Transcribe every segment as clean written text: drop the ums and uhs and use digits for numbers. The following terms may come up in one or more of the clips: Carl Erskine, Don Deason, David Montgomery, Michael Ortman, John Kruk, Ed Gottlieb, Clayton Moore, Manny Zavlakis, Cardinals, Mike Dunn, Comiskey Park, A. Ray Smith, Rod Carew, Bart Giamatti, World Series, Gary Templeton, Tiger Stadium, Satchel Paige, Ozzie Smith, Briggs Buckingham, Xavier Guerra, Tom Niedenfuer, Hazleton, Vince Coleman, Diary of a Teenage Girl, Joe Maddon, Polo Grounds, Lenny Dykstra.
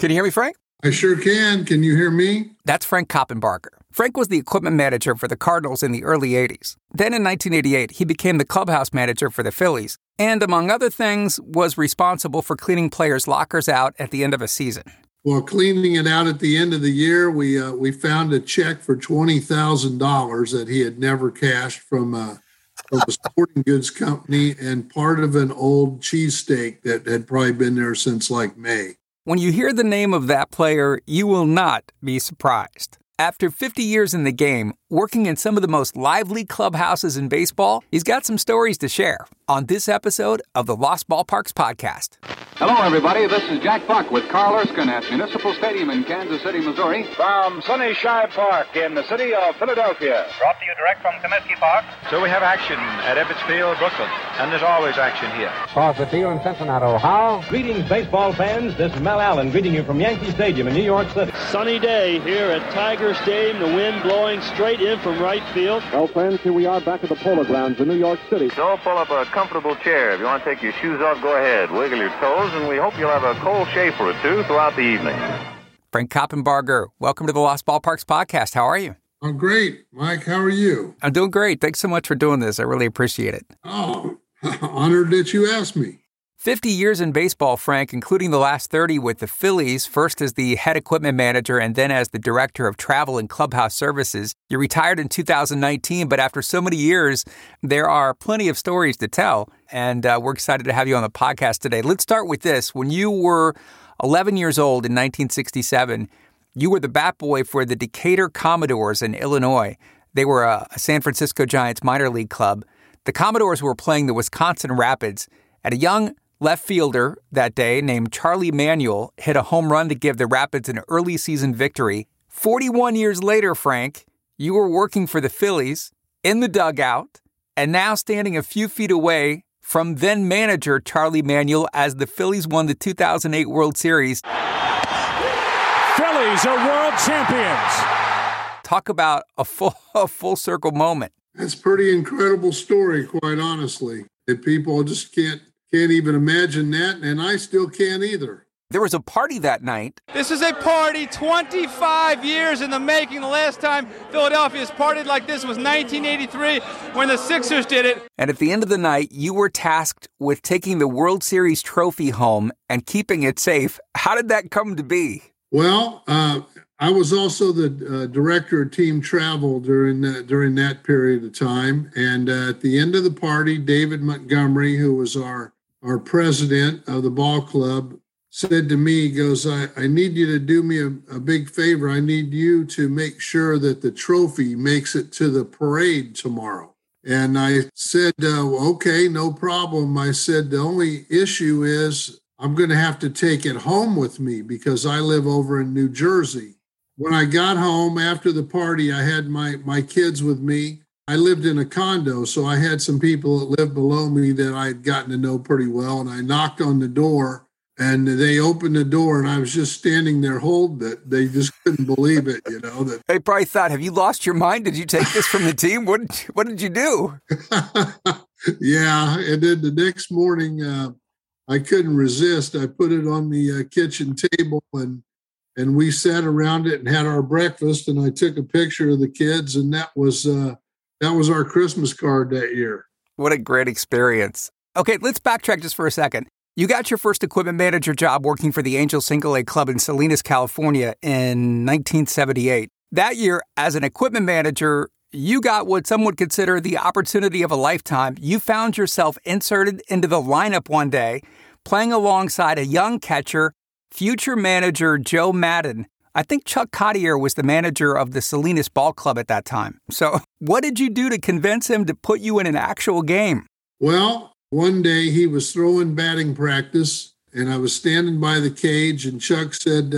Can you hear me, Frank? I sure can. Can you hear me? That's Frank Coppenbarger. Frank was the equipment manager for the Cardinals in the early 80s. Then in 1988, he became the clubhouse manager for the Phillies and, among other things, was responsible for cleaning players' lockers out at the end of a season. Well, cleaning it out at the end of the year, we found a check for $20,000 that he had never cashed from a sporting goods company and part of an old cheesesteak that had probably been there since like May. When you hear the name of that player, you will not be surprised. After 50 years in the game, working in some of the most lively clubhouses in baseball, he's got some stories to share on this episode of the Lost Ballparks Podcast. Hello, everybody. This is Jack Buck with Carl Erskine at Municipal Stadium in Kansas City, Missouri. From sunny Shire Park in the city of Philadelphia. Brought to you direct from Comiskey Park. So we have action at Ebbets Field, Brooklyn, and there's always action here. Across the field in Cincinnati, Ohio. Greetings, baseball fans. This is Mel Allen greeting you from Yankee Stadium in New York City. Sunny day here at Tiger Stadium. The wind blowing straight in from right field. Well, friends, here we are back at the Polo Grounds in New York City. So pull up a comfortable chair. If you want to take your shoes off, go ahead. Wiggle your toes, and we hope you'll have a cold shave or two throughout the evening. Frank Coppenbarger, welcome to the Lost Ballparks Podcast. How are you? I'm great, Mike. How are you? I'm doing great. Thanks so much for doing this. I really appreciate it. Oh, honored that you asked me. 50 years in baseball, Frank, including the last 30 with the Phillies, first as the head equipment manager and then as the director of travel and clubhouse services. You retired in 2019, but after so many years, there are plenty of stories to tell, and we're excited to have you on the podcast today. Let's start with this. When you were 11 years old in 1967, you were the bat boy for the Decatur Commodores in Illinois. They were a San Francisco Giants minor league club. The Commodores were playing the Wisconsin Rapids, and a young left fielder that day named Charlie Manuel hit a home run to give the Rapids an early season victory. 41 years later, Frank, you were working for the Phillies in the dugout and now standing a few feet away from then manager Charlie Manuel as the Phillies won the 2008 World Series. Phillies are world champions. Talk about a full circle moment. That's a pretty incredible story, quite honestly. And people just can't even imagine that, and I still can't either. There was a party that night. This is a party 25 years in the making. The last time Philadelphia's partied like this was 1983 when the Sixers did it. And at the end of the night, you were tasked with taking the World Series trophy home and keeping it safe. How did that come to be? Well, I was also the director of team travel during that period of time. And at the end of the party, David Montgomery, who was our president of the ball club, said to me, he goes, I need you to do me a big favor. I need you to make sure that the trophy makes it to the parade tomorrow. And I said, okay, no problem. I said, the only issue is I'm going to have to take it home with me because I live over in New Jersey. When I got home after the party, I had my kids with me. I lived in a condo, so I had some people that lived below me that I had gotten to know pretty well, and I knocked on the door, and they opened the door, and I was just standing there holding it. They just couldn't believe it, you know. They probably thought, have you lost your mind? Did you take this from the team? What did you do? Yeah, and then the next morning, I couldn't resist. I put it on the kitchen table, and we sat around it and had our breakfast, and I took a picture of the kids, and that was that was our Christmas card that year. What a great experience. Okay, let's backtrack just for a second. You got your first equipment manager job working for the Angels Single A Club in Salinas, California in 1978. That year, as an equipment manager, you got what some would consider the opportunity of a lifetime. You found yourself inserted into the lineup one day, playing alongside a young catcher, future manager Joe Maddon. I think Chuck Cottier was the manager of the Salinas Ball Club at that time. So what did you do to convince him to put you in an actual game? Well, one day he was throwing batting practice, and I was standing by the cage, and Chuck said,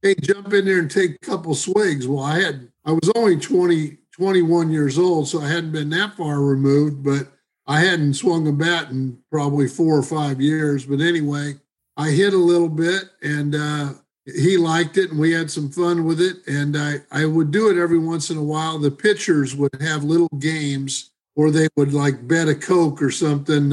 hey, jump in there and take a couple swigs. Well, I was only 21 years old, so I hadn't been that far removed, but I hadn't swung a bat in probably 4 or 5 years. But anyway, I hit a little bit, and he liked it, and we had some fun with it. And I would do it every once in a while. The pitchers would have little games where they would like bet a Coke or something.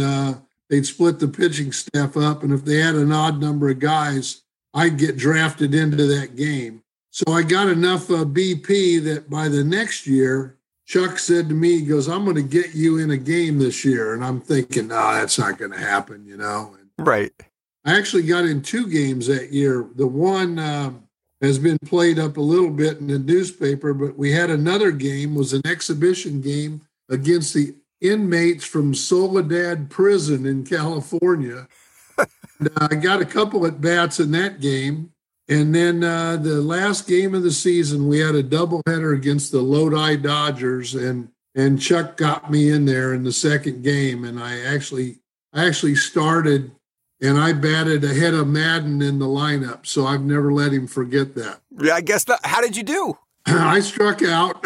They'd split the pitching staff up. And if they had an odd number of guys, I'd get drafted into that game. So I got enough BP that by the next year, Chuck said to me, he goes, I'm going to get you in a game this year. And I'm thinking, no, that's not going to happen, you know? And right. I actually got in two games that year. The one has been played up a little bit in the newspaper, but we had another game, was an exhibition game against the inmates from Soledad Prison in California. And I got a couple at bats in that game. And then the last game of the season, we had a doubleheader against the Lodi Dodgers, and Chuck got me in there in the second game. And I actually started, and I batted ahead of Maddon in the lineup. So I've never let him forget that. Yeah, I guess not. How did you do? I struck out.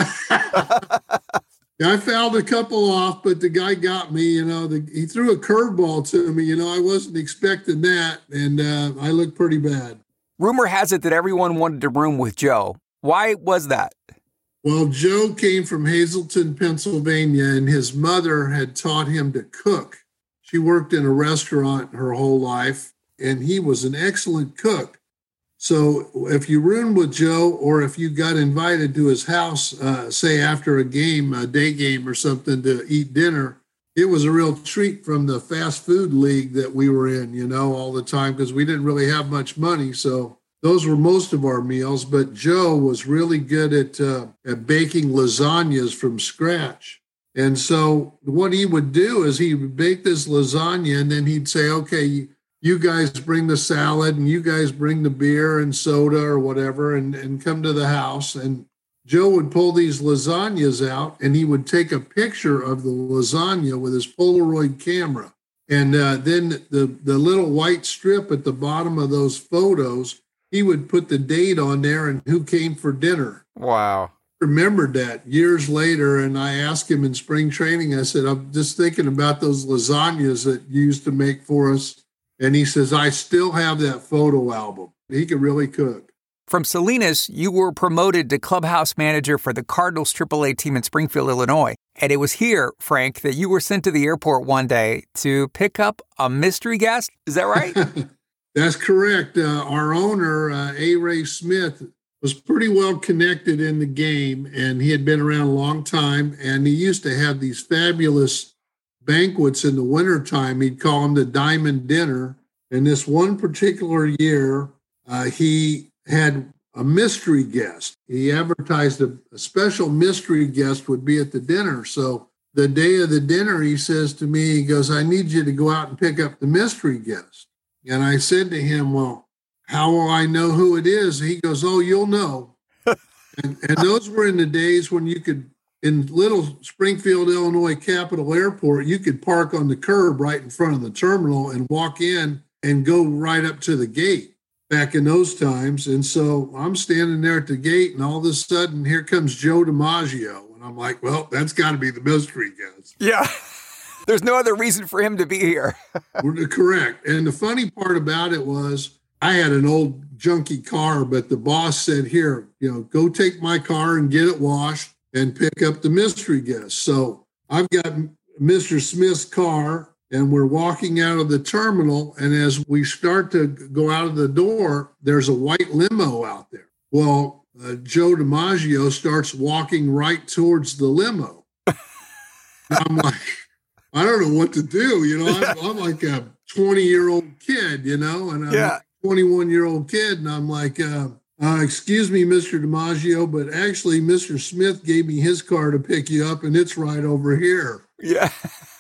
I fouled a couple off, but the guy got me, you know, he threw a curveball to me. You know, I wasn't expecting that. And I looked pretty bad. Rumor has it that everyone wanted to room with Joe. Why was that? Well, Joe came from Hazleton, Pennsylvania, and his mother had taught him to cook. She worked in a restaurant her whole life, and he was an excellent cook. So if you roomed with Joe, or if you got invited to his house, say after a game, a day game or something, to eat dinner, it was a real treat from the fast food league that we were in, you know, all the time, because we didn't really have much money. So those were most of our meals. But Joe was really good at baking lasagnas from scratch. And so what he would do is he would bake this lasagna, and then he'd say, okay, you guys bring the salad and you guys bring the beer and soda or whatever, and come to the house. And Joe would pull these lasagnas out, and he would take a picture of the lasagna with his Polaroid camera. And then the little white strip at the bottom of those photos, he would put the date on there and who came for dinner. Wow. I remembered that years later, and I asked him in spring training, I said, I'm just thinking about those lasagnas that you used to make for us. And he says, I still have that photo album. He could really cook. From Salinas, you were promoted to clubhouse manager for the Cardinals AAA team in Springfield, Illinois. And it was here, Frank, that you were sent to the airport one day to pick up a mystery guest. Is that right? That's correct. Our owner, A. Ray Smith, was pretty well connected in the game, and he had been around a long time. And he used to have these fabulous banquets in the wintertime. He'd call them the Diamond Dinner. And this one particular year, he had a mystery guest. He advertised a special mystery guest would be at the dinner. So the day of the dinner, he says to me, he goes, I need you to go out and pick up the mystery guest. And I said to him, well, how will I know who it is? He goes, oh, you'll know. and those were in the days when you could, in little Springfield, Illinois Capital Airport, you could park on the curb right in front of the terminal and walk in and go right up to the gate back in those times. And so I'm standing there at the gate, and all of a sudden, here comes Joe DiMaggio. And I'm like, well, that's got to be the mystery guest. Yeah. There's no other reason for him to be here. Correct. And the funny part about it was I had an old junky car, but the boss said, here, you know, go take my car and get it washed and pick up the mystery guest. So I've got Mr. Smith's car, and we're walking out of the terminal. And as we start to go out of the door, there's a white limo out there. Well, Joe DiMaggio starts walking right towards the limo. I'm like, I don't know what to do. You know, I'm like a 20-year-old kid, you know, and I'm a 21-year-old kid. And I'm like, excuse me, Mr. DiMaggio, but actually Mr. Smith gave me his car to pick you up, and it's right over here. Yeah.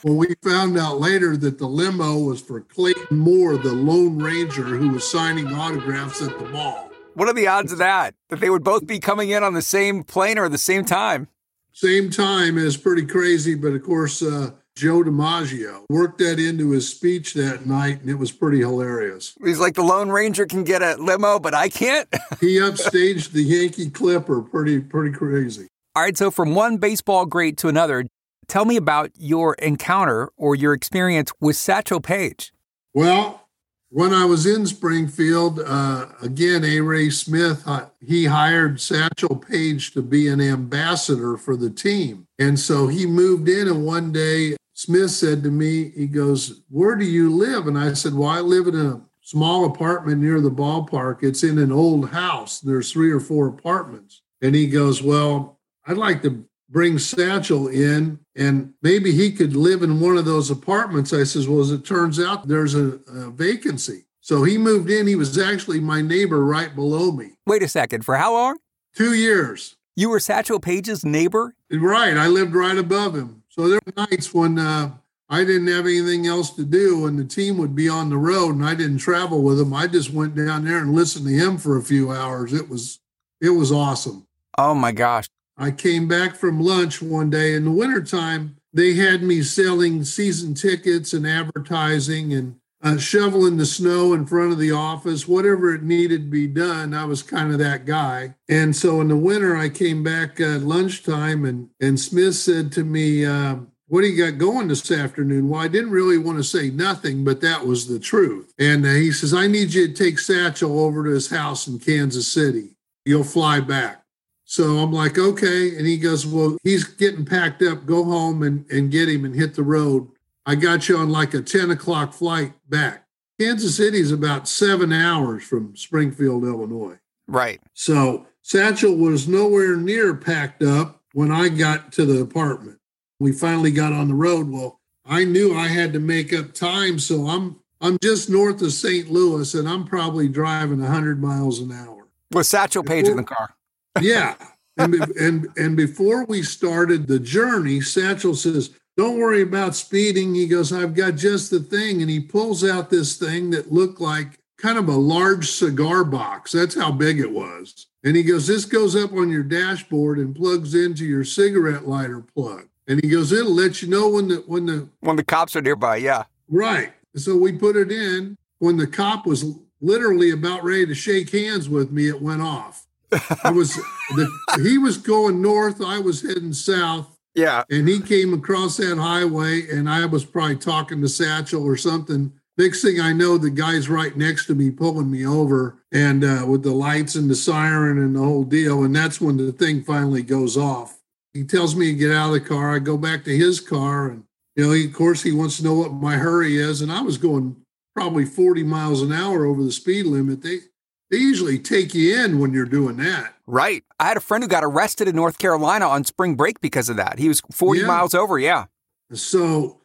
Well, we found out later that the limo was for Clayton Moore, the Lone Ranger, who was signing autographs at the mall. What are the odds of that? That they would both be coming in on the same plane or at the same time? Same time is pretty crazy, but of course, Joe DiMaggio worked that into his speech that night, and it was pretty hilarious. He's like, the Lone Ranger can get a limo, but I can't. He upstaged the Yankee Clipper. Pretty crazy. All right, so from one baseball great to another, tell me about your encounter or your experience with Satchel Paige. Well, when I was in Springfield, again, A. Ray Smith, he hired Satchel Paige to be an ambassador for the team. And so he moved in, and one day Smith said to me, he goes, where do you live? And I said, well, I live in a small apartment near the ballpark. It's in an old house. There's 3 or 4 apartments. And he goes, well, I'd like to bring Satchel in and maybe he could live in one of those apartments. I says, well, as it turns out, there's a vacancy. So he moved in. He was actually my neighbor right below me. Wait a second. For how long? 2 years. You were Satchel Paige's neighbor? Right. I lived right above him. So there were nights when I didn't have anything else to do and the team would be on the road and I didn't travel with him. I just went down there and listened to him for a few hours. It was awesome. Oh, my gosh. I came back from lunch one day in the wintertime. They had me selling season tickets and advertising and shoveling the snow in front of the office, whatever it needed to be done. I was kind of that guy. And so in the winter, I came back at lunchtime and Smith said to me, what do you got going this afternoon? Well, I didn't really want to say nothing, but that was the truth. And he says, I need you to take Satchel over to his house in Kansas City. You'll fly back. So I'm like, okay. And he goes, well, he's getting packed up. Go home and get him and hit the road. I got you on like a 10 o'clock flight back. Kansas City is about 7 hours from Springfield, Illinois. Right. So Satchel was nowhere near packed up when I got to the apartment. We finally got on the road. Well, I knew I had to make up time. So I'm just north of St. Louis and I'm probably driving 100 miles an hour. With Satchel Paige in the car. Yeah. And before we started the journey, Satchel says, don't worry about speeding. He goes, I've got just the thing. And he pulls out this thing that looked like kind of a large cigar box. That's how big it was. And he goes, this goes up on your dashboard and plugs into your cigarette lighter plug. And he goes, it'll let you know when the cops are nearby. Yeah. Right. So we put it in. When the cop was literally about ready to shake hands with me, it went off. He was going north. I was heading south. Yeah. And he came across that highway and I was probably talking to Satchel or something. Next thing I know, the guy's right next to me, pulling me over and with the lights and the siren and the whole deal. And that's when the thing finally goes off. He tells me to get out of the car. I go back to his car and, of course he wants to know what my hurry is. And I was going probably 40 miles an hour over the speed limit. They usually take you in when you're doing that. Right. I had a friend who got arrested in North Carolina on spring break because of that. He was 40 miles over. Yeah. So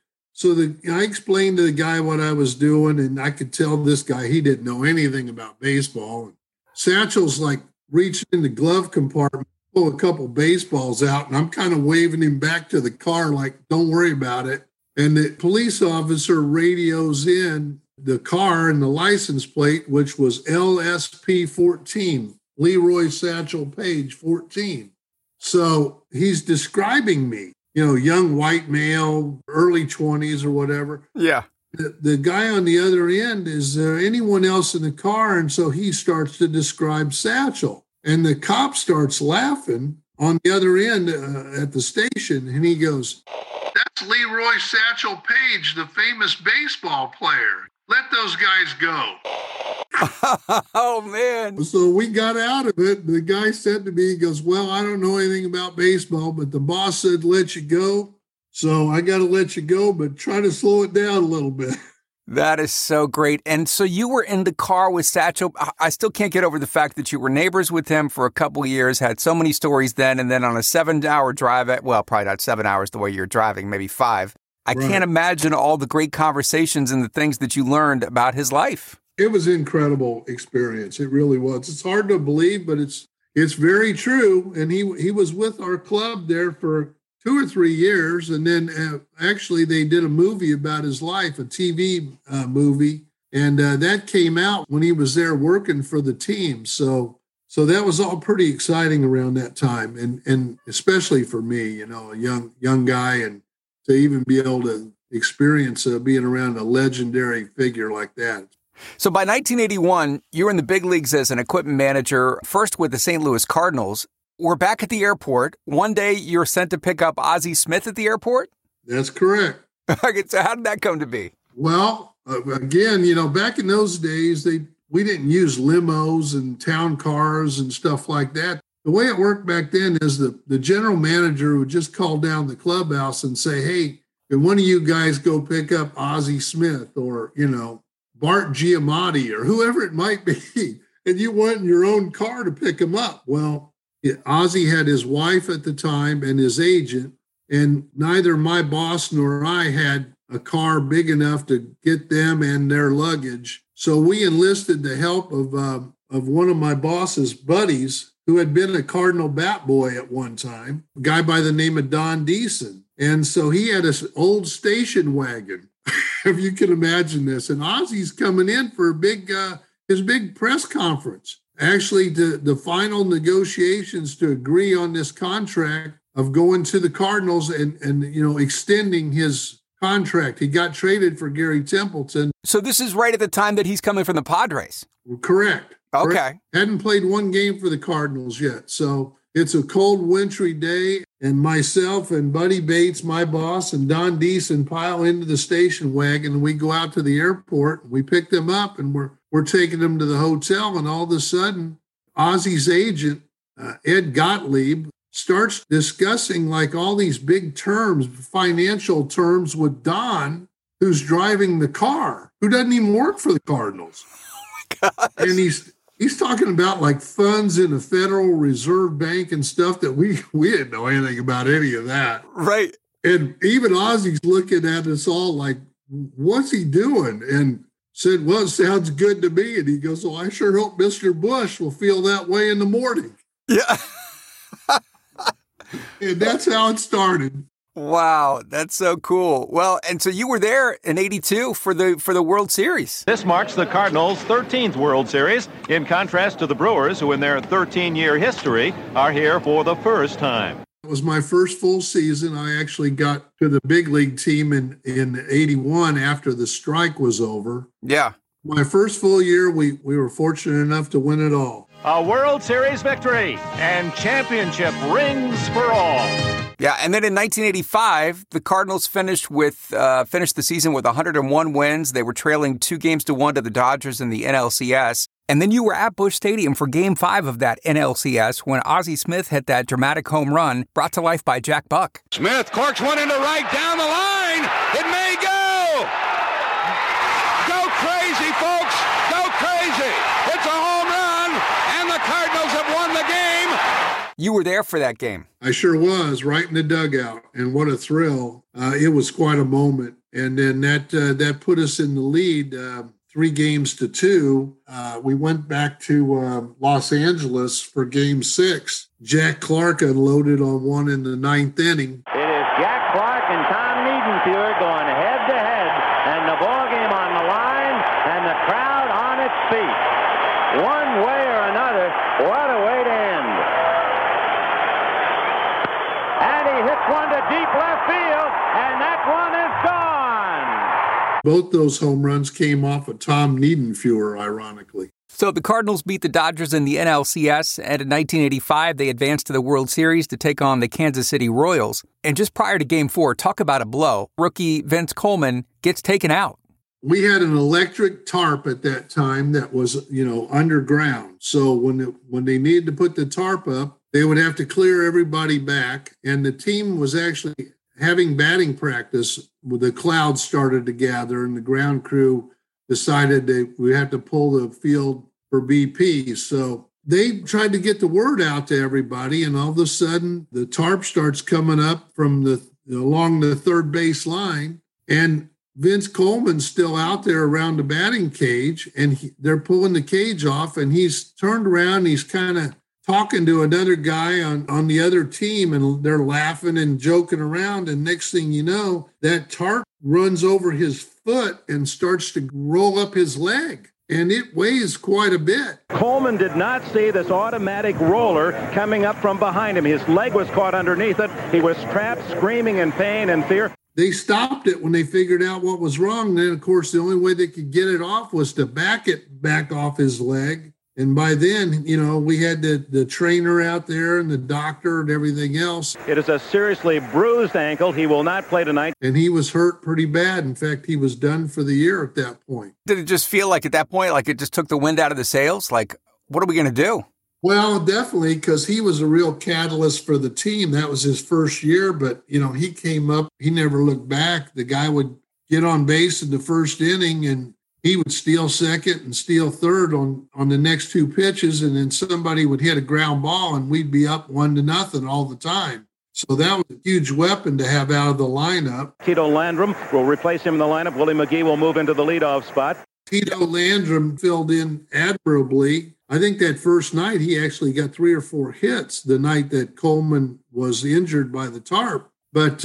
I explained to the guy what I was doing and I could tell this guy, he didn't know anything about baseball. And Satchel's like reaching in the glove compartment, pull a couple baseballs out and I'm kind of waving him back to the car. Like, don't worry about it. And the police officer radios in the car and the license plate, which was LSP 14, Leroy Satchel Paige 14. So he's describing me, young white male, early 20s or whatever. Yeah. The guy on the other end, is there anyone else in the car? And so he starts to describe Satchel. And the cop starts laughing on the other end at the station. And he goes, that's Leroy Satchel Paige, the famous baseball player. Let those guys go. Oh, man. So we got out of it. The guy said to me, he goes, well, I don't know anything about baseball, but the boss said, let you go. So I got to let you go, but try to slow it down a little bit. That is so great. And so you were in the car with Satchel. I still can't get over the fact that you were neighbors with him for a couple of years, had so many stories then. And then on a 7-hour drive, probably not 7 hours the way you're driving, maybe 5. I can't imagine all the great conversations and the things that you learned about his life. It was an incredible experience. It really was. It's hard to believe, but it's very true. And he was with our club there for 2 or 3 years. And then actually they did a movie about his life, a TV movie. And that came out when he was there working for the team. So that was all pretty exciting around that time. And especially for me, a young guy and to even be able to experience being around a legendary figure like that. So by 1981, you're in the big leagues as an equipment manager, first with the St. Louis Cardinals. We're back at the airport. One day you're sent to pick up Ozzie Smith at the airport? That's correct. Okay, so how did that come to be? Well, again, back in those days, we didn't use limos and town cars and stuff like that. The way it worked back then is the general manager would just call down the clubhouse and say, hey, can one of you guys go pick up Ozzie Smith or, Bart Giamatti or whoever it might be, and you went in your own car to pick him up. Well, Ozzie had his wife at the time and his agent, and neither my boss nor I had a car big enough to get them and their luggage. So we enlisted the help of one of my boss's buddies who had been a Cardinal bat boy at one time, a guy by the name of Don Deason. And so he had an old station wagon, if you can imagine this. And Ozzie's coming in for a big his big press conference. Actually, the final negotiations to agree on this contract of going to the Cardinals and you know, extending his contract. He got traded for Gary Templeton. So this is right at the time that he's coming from the Padres. Correct. Okay. Correct. Hadn't played one game for the Cardinals yet. So it's a cold, wintry day, and myself and Buddy Bates, my boss, and Don Deason pile into the station wagon, and we go out to the airport, and we pick them up, and we're taking them to the hotel, and all of a sudden, Ozzie's agent, Ed Gottlieb, starts discussing like all these big terms, financial terms with Don, who's driving the car, who doesn't even work for the Cardinals. Oh my gosh. And he's talking about like funds in the Federal Reserve Bank and stuff that we didn't know anything about any of that. Right. And even Ozzie's looking at us all like, what's he doing? And said, well, it sounds good to me. And he goes, well, I sure hope Mr. Bush will feel that way in the morning. Yeah. And that's how it started. Wow, that's so cool. Well, and so you were there in 82 for the World Series. This marks the Cardinals' 13th World Series, in contrast to the Brewers, who in their 13-year history are here for the first time. It was my first full season. I actually got to the big league team in 81 after the strike was over. Yeah. My first full year, we were fortunate enough to win it all. A World Series victory and championship rings for all. Yeah, and then in 1985, the Cardinals finished the season with 101 wins. They were trailing 2-1 to the Dodgers in the NLCS. And then you were at Busch Stadium for Game 5 of that NLCS when Ozzie Smith hit that dramatic home run brought to life by Jack Buck. Smith corks one into right down the line. It may go. Go crazy, folks. Go crazy. It's a home run, and the Cardinals have won the game. You were there for that game. I sure was, right in the dugout, and what a thrill. It was quite a moment, and then that put us in the lead 3-2. We went back to Los Angeles for Game 6. Jack Clark unloaded on one in the ninth inning. It is Jack Clark and Tom Niedenfuer going head-to-head, and the ball game on the line, and the crowd on its feet. One way or another, what a way to end. Hits one to deep left field, and that one is gone. Both those home runs came off of Tom Niedenfuer, ironically. So the Cardinals beat the Dodgers in the NLCS, and in 1985, they advanced to the World Series to take on the Kansas City Royals. And just prior to Game 4, talk about a blow. Rookie Vince Coleman gets taken out. We had an electric tarp at that time that was, underground. So when they needed to put the tarp up, they would have to clear everybody back, and the team was actually having batting practice. The clouds started to gather, and the ground crew decided that we had to pull the field for BP. So they tried to get the word out to everybody, and all of a sudden, the tarp starts coming up from along the third base line, and Vince Coleman's still out there around the batting cage, and they're pulling the cage off, and he's turned around, and he's kind of talking to another guy on the other team, and they're laughing and joking around. And next thing you know, that tarp runs over his foot and starts to roll up his leg. And it weighs quite a bit. Coleman did not see this automatic roller coming up from behind him. His leg was caught underneath it. He was trapped, screaming in pain and fear. They stopped it when they figured out what was wrong. Then, of course, the only way they could get it off was to back it back off his leg. And by then, we had the trainer out there and the doctor and everything else. It is a seriously bruised ankle. He will not play tonight. And he was hurt pretty bad. In fact, he was done for the year at that point. Did it just feel like at that point, like it just took the wind out of the sails? Like, what are we going to do? Well, definitely, because he was a real catalyst for the team. That was his first year, but, he came up. He never looked back. The guy would get on base in the first inning and he would steal second and steal third on the next two pitches, and then somebody would hit a ground ball, and we'd be up 1-0 all the time. So that was a huge weapon to have out of the lineup. Tito Landrum will replace him in the lineup. Willie McGee will move into the leadoff spot. Tito Landrum filled in admirably. I think that first night he actually got 3 or 4 hits, the night that Coleman was injured by the tarp. But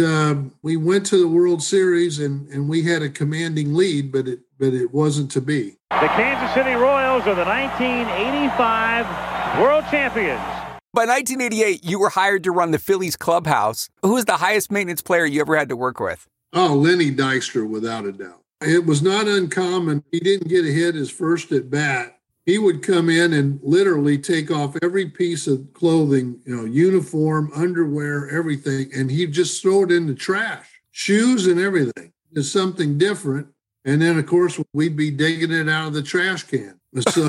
we went to the World Series, and we had a commanding lead, but it wasn't to be. The Kansas City Royals are the 1985 World Champions. By 1988, you were hired to run the Phillies clubhouse. Who was the highest maintenance player you ever had to work with? Oh, Lenny Dykstra, without a doubt. It was not uncommon. He didn't get a hit his first at bat. He would come in and literally take off every piece of clothing, uniform, underwear, everything, and he'd just throw it in the trash, shoes and everything. It's something different. And then, of course, we'd be digging it out of the trash can. So,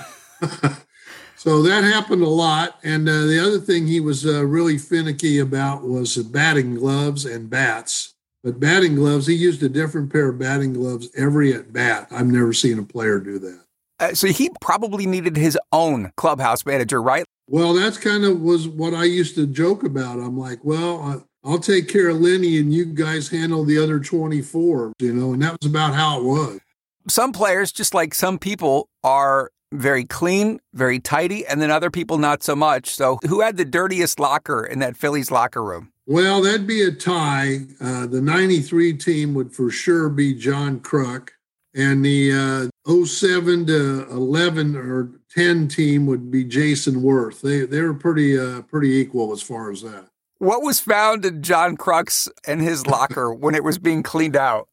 so that happened a lot. And the other thing he was really finicky about was batting gloves and bats. But batting gloves, he used a different pair of batting gloves every at bat. I've never seen a player do that. So he probably needed his own clubhouse manager, right? Well, that's kind of was what I used to joke about. I'm like, well, I'll take care of Lenny and you guys handle the other 24, and that was about how it was. Some players, just like some people, are very clean, very tidy, and then other people not so much. So who had the dirtiest locker in that Phillies locker room? Well, that'd be a tie. The 93 team would for sure be John Kruk. And the 07 to 11 or 10 team would be Jason Wirth. They were pretty equal as far as that. What was found in John Kruk's and his locker when it was being cleaned out?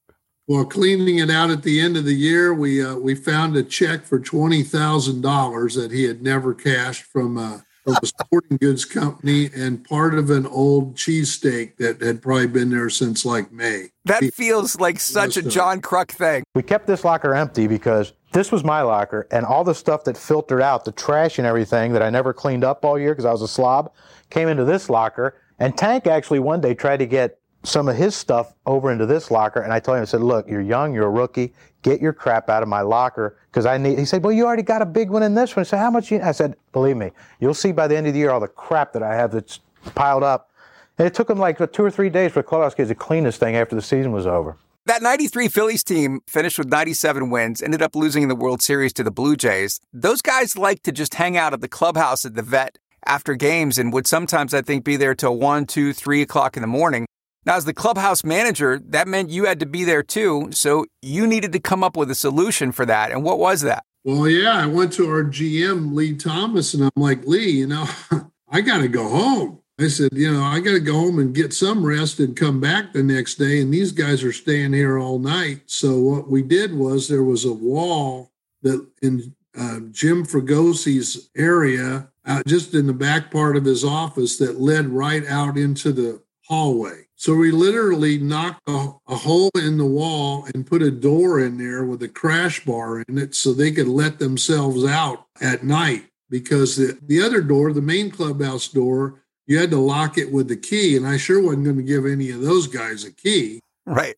Well, cleaning it out at the end of the year, we found a check for $20,000 that he had never cashed from a sporting goods company, and part of an old cheesesteak that had probably been there since like May. That feels like such a John Kruk thing. We kept this locker empty because this was my locker, and all the stuff that filtered out, the trash and everything that I never cleaned up all year because I was a slob, came into this locker. And Tank actually one day tried to get some of his stuff over into this locker, and I told him, I said, look, you're young, you're a rookie, get your crap out of my locker, because I need, he said, well, you already got a big one in this one. I said, how much you, I said, believe me, you'll see by the end of the year all the crap that I have that's piled up. And it took him like 2 or 3 days for clubhouse kids to clean this thing after the season was over. That 93 Phillies team finished with 97 wins, ended up losing in the World Series to the Blue Jays. Those guys like to just hang out at the clubhouse at the Vet after games and would sometimes, I think, be there till 1, 2, 3 o'clock in the morning. Now, as the clubhouse manager, that meant you had to be there too, so you needed to come up with a solution for that. And what was that? Well, yeah, I went to our GM, Lee Thomas, and I'm like, Lee, I got to go home. I said, I got to go home and get some rest and come back the next day, and these guys are staying here all night. So what we did was there was a wall that in Jim Fragosi's area, just in the back part of his office, that led right out into the hallway. So we literally knocked a hole in the wall and put a door in there with a crash bar in it so they could let themselves out at night, because the other door, the main clubhouse door, you had to lock it with the key, and I sure wasn't going to give any of those guys a key. Right.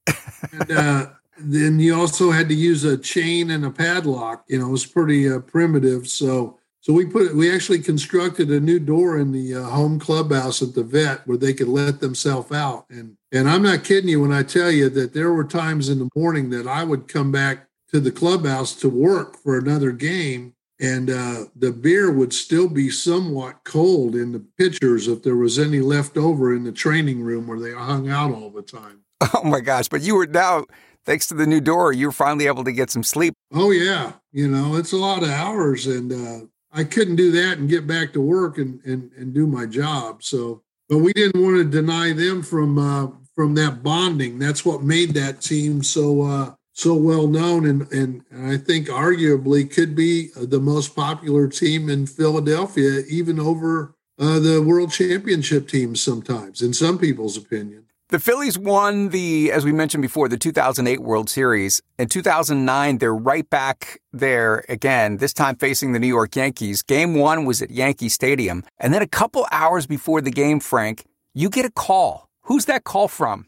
And then you also had to use a chain and a padlock. It was pretty primitive. So we actually constructed a new door in the home clubhouse at the Vet where they could let themselves out. And I'm not kidding you when I tell you that there were times in the morning that I would come back to the clubhouse to work for another game, and the beer would still be somewhat cold in the pitchers if there was any left over in the training room where they hung out all the time. Oh, my gosh. But you were now, thanks to the new door, you were finally able to get some sleep. Oh, yeah. It's a lot of hours, and I couldn't do that and get back to work and do my job. So, but we didn't want to deny them from that bonding. That's what made that team so well known, and I think arguably could be the most popular team in Philadelphia, even over the World Championship teams sometimes, in some people's opinion. The Phillies won as we mentioned before, the 2008 World Series. In 2009, they're right back there again, this time facing the New York Yankees. Game 1 was at Yankee Stadium. And then a couple hours before the game, Frank, you get a call. Who's that call from?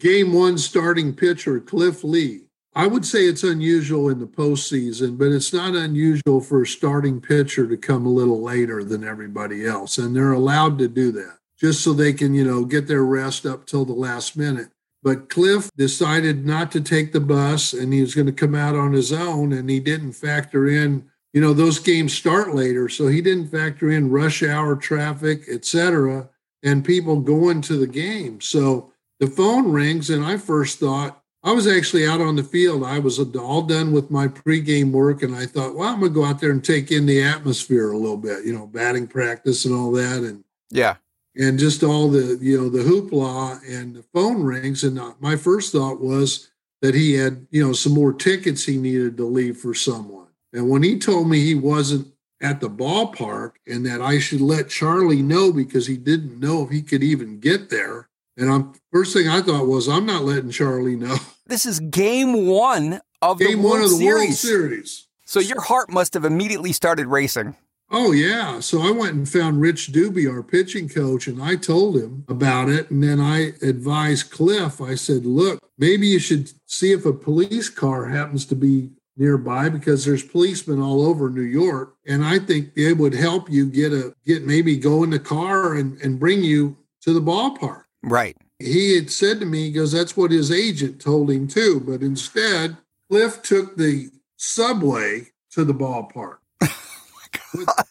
Game 1 starting pitcher, Cliff Lee. I would say it's unusual in the postseason, but it's not unusual for a starting pitcher to come a little later than everybody else. And they're allowed to do that just so they can, you know, get their rest up till the last minute. But Cliff decided not to take the bus, and he was going to come out on his own, and he didn't factor in, you know, those games start later. So he didn't factor in rush hour traffic, et cetera, and people going to the game. So the phone rings, and I first thought, I was actually out on the field. I was all done with my pregame work, and I thought, well, I'm going to go out there and take in the atmosphere a little bit, you know, batting practice and all that. And yeah. And just all the, you know, the hoopla, and the phone rings. And my first thought was that he had, you know, some more tickets he needed to leave for someone. And when he told me he wasn't at the ballpark and that I should let Charlie know because he didn't know if he could even get there. And first thing I thought was, I'm not letting Charlie know. This is game one of the World Series. So your heart must have immediately started racing. Oh, yeah. So I went and found Rich Duby, our pitching coach, and I told him about it. And then I advised Cliff. I said, look, maybe you should see if a police car happens to be nearby, because there's policemen all over New York. And I think it would help you get maybe go in the car and bring you to the ballpark. Right. He had said to me, he goes, that's what his agent told him too. But instead, Cliff took the subway to the ballpark.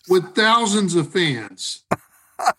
With thousands of fans.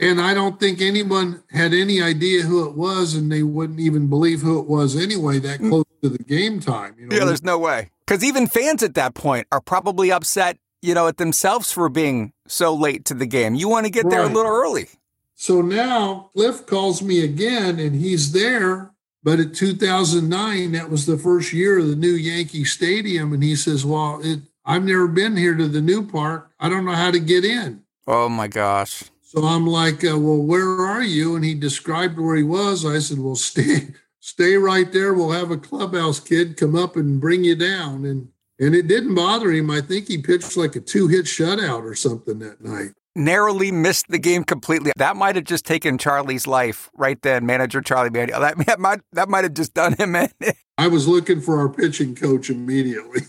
And I don't think anyone had any idea who it was, and they wouldn't even believe who it was anyway, that close to the game time. You know? Yeah, there's no way. Because even fans at that point are probably upset, you know, at themselves for being so late to the game. You want to get there a little early. So now Cliff calls me again, and he's there. But in 2009, that was the first year of the new Yankee Stadium. And he says, well, I've never been here to the new park. I don't know how to get in. Oh, my gosh. So I'm like, well, where are you? And he described where he was. I said, well, stay right there. We'll have a clubhouse kid come up and bring you down. And it didn't bother him. I think he pitched like a 2-hit shutout or something that night. Narrowly missed the game completely. That might have just taken Charlie's life right then, manager Charlie Manuel. That might have just done him in. I was looking for our pitching coach immediately.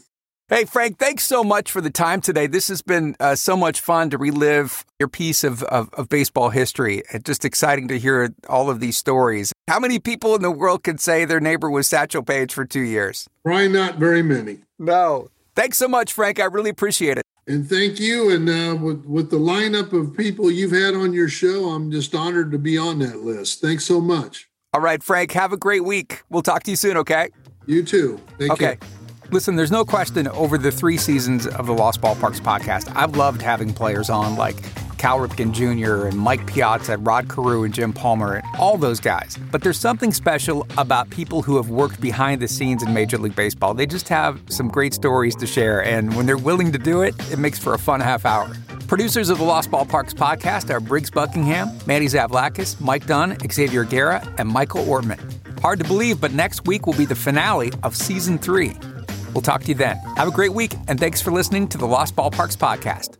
Hey, Frank, thanks so much for the time today. This has been so much fun to relive your piece of baseball history. It's just exciting to hear all of these stories. How many people in the world could say their neighbor was Satchel Paige for 2 years? Probably not very many. No. Thanks so much, Frank. I really appreciate it. And thank you. And with the lineup of people you've had on your show, I'm just honored to be on that list. Thanks so much. All right, Frank, have a great week. We'll talk to you soon, okay? You too. Take care. Listen, there's no question over the 3 seasons of the Lost Ballparks podcast, I've loved having players on like Cal Ripken Jr. and Mike Piazza, Rod Carew and Jim Palmer, and all those guys. But there's something special about people who have worked behind the scenes in Major League Baseball. They just have some great stories to share, and when they're willing to do it, it makes for a fun half hour. Producers of the Lost Ballparks podcast are Briggs Buckingham, Manny Zavlakis, Mike Dunn, Xavier Guerra, and Michael Ortman. Hard to believe, but next week will be the finale of Season 3. We'll talk to you then. Have a great week, and thanks for listening to the Lost Ballparks podcast.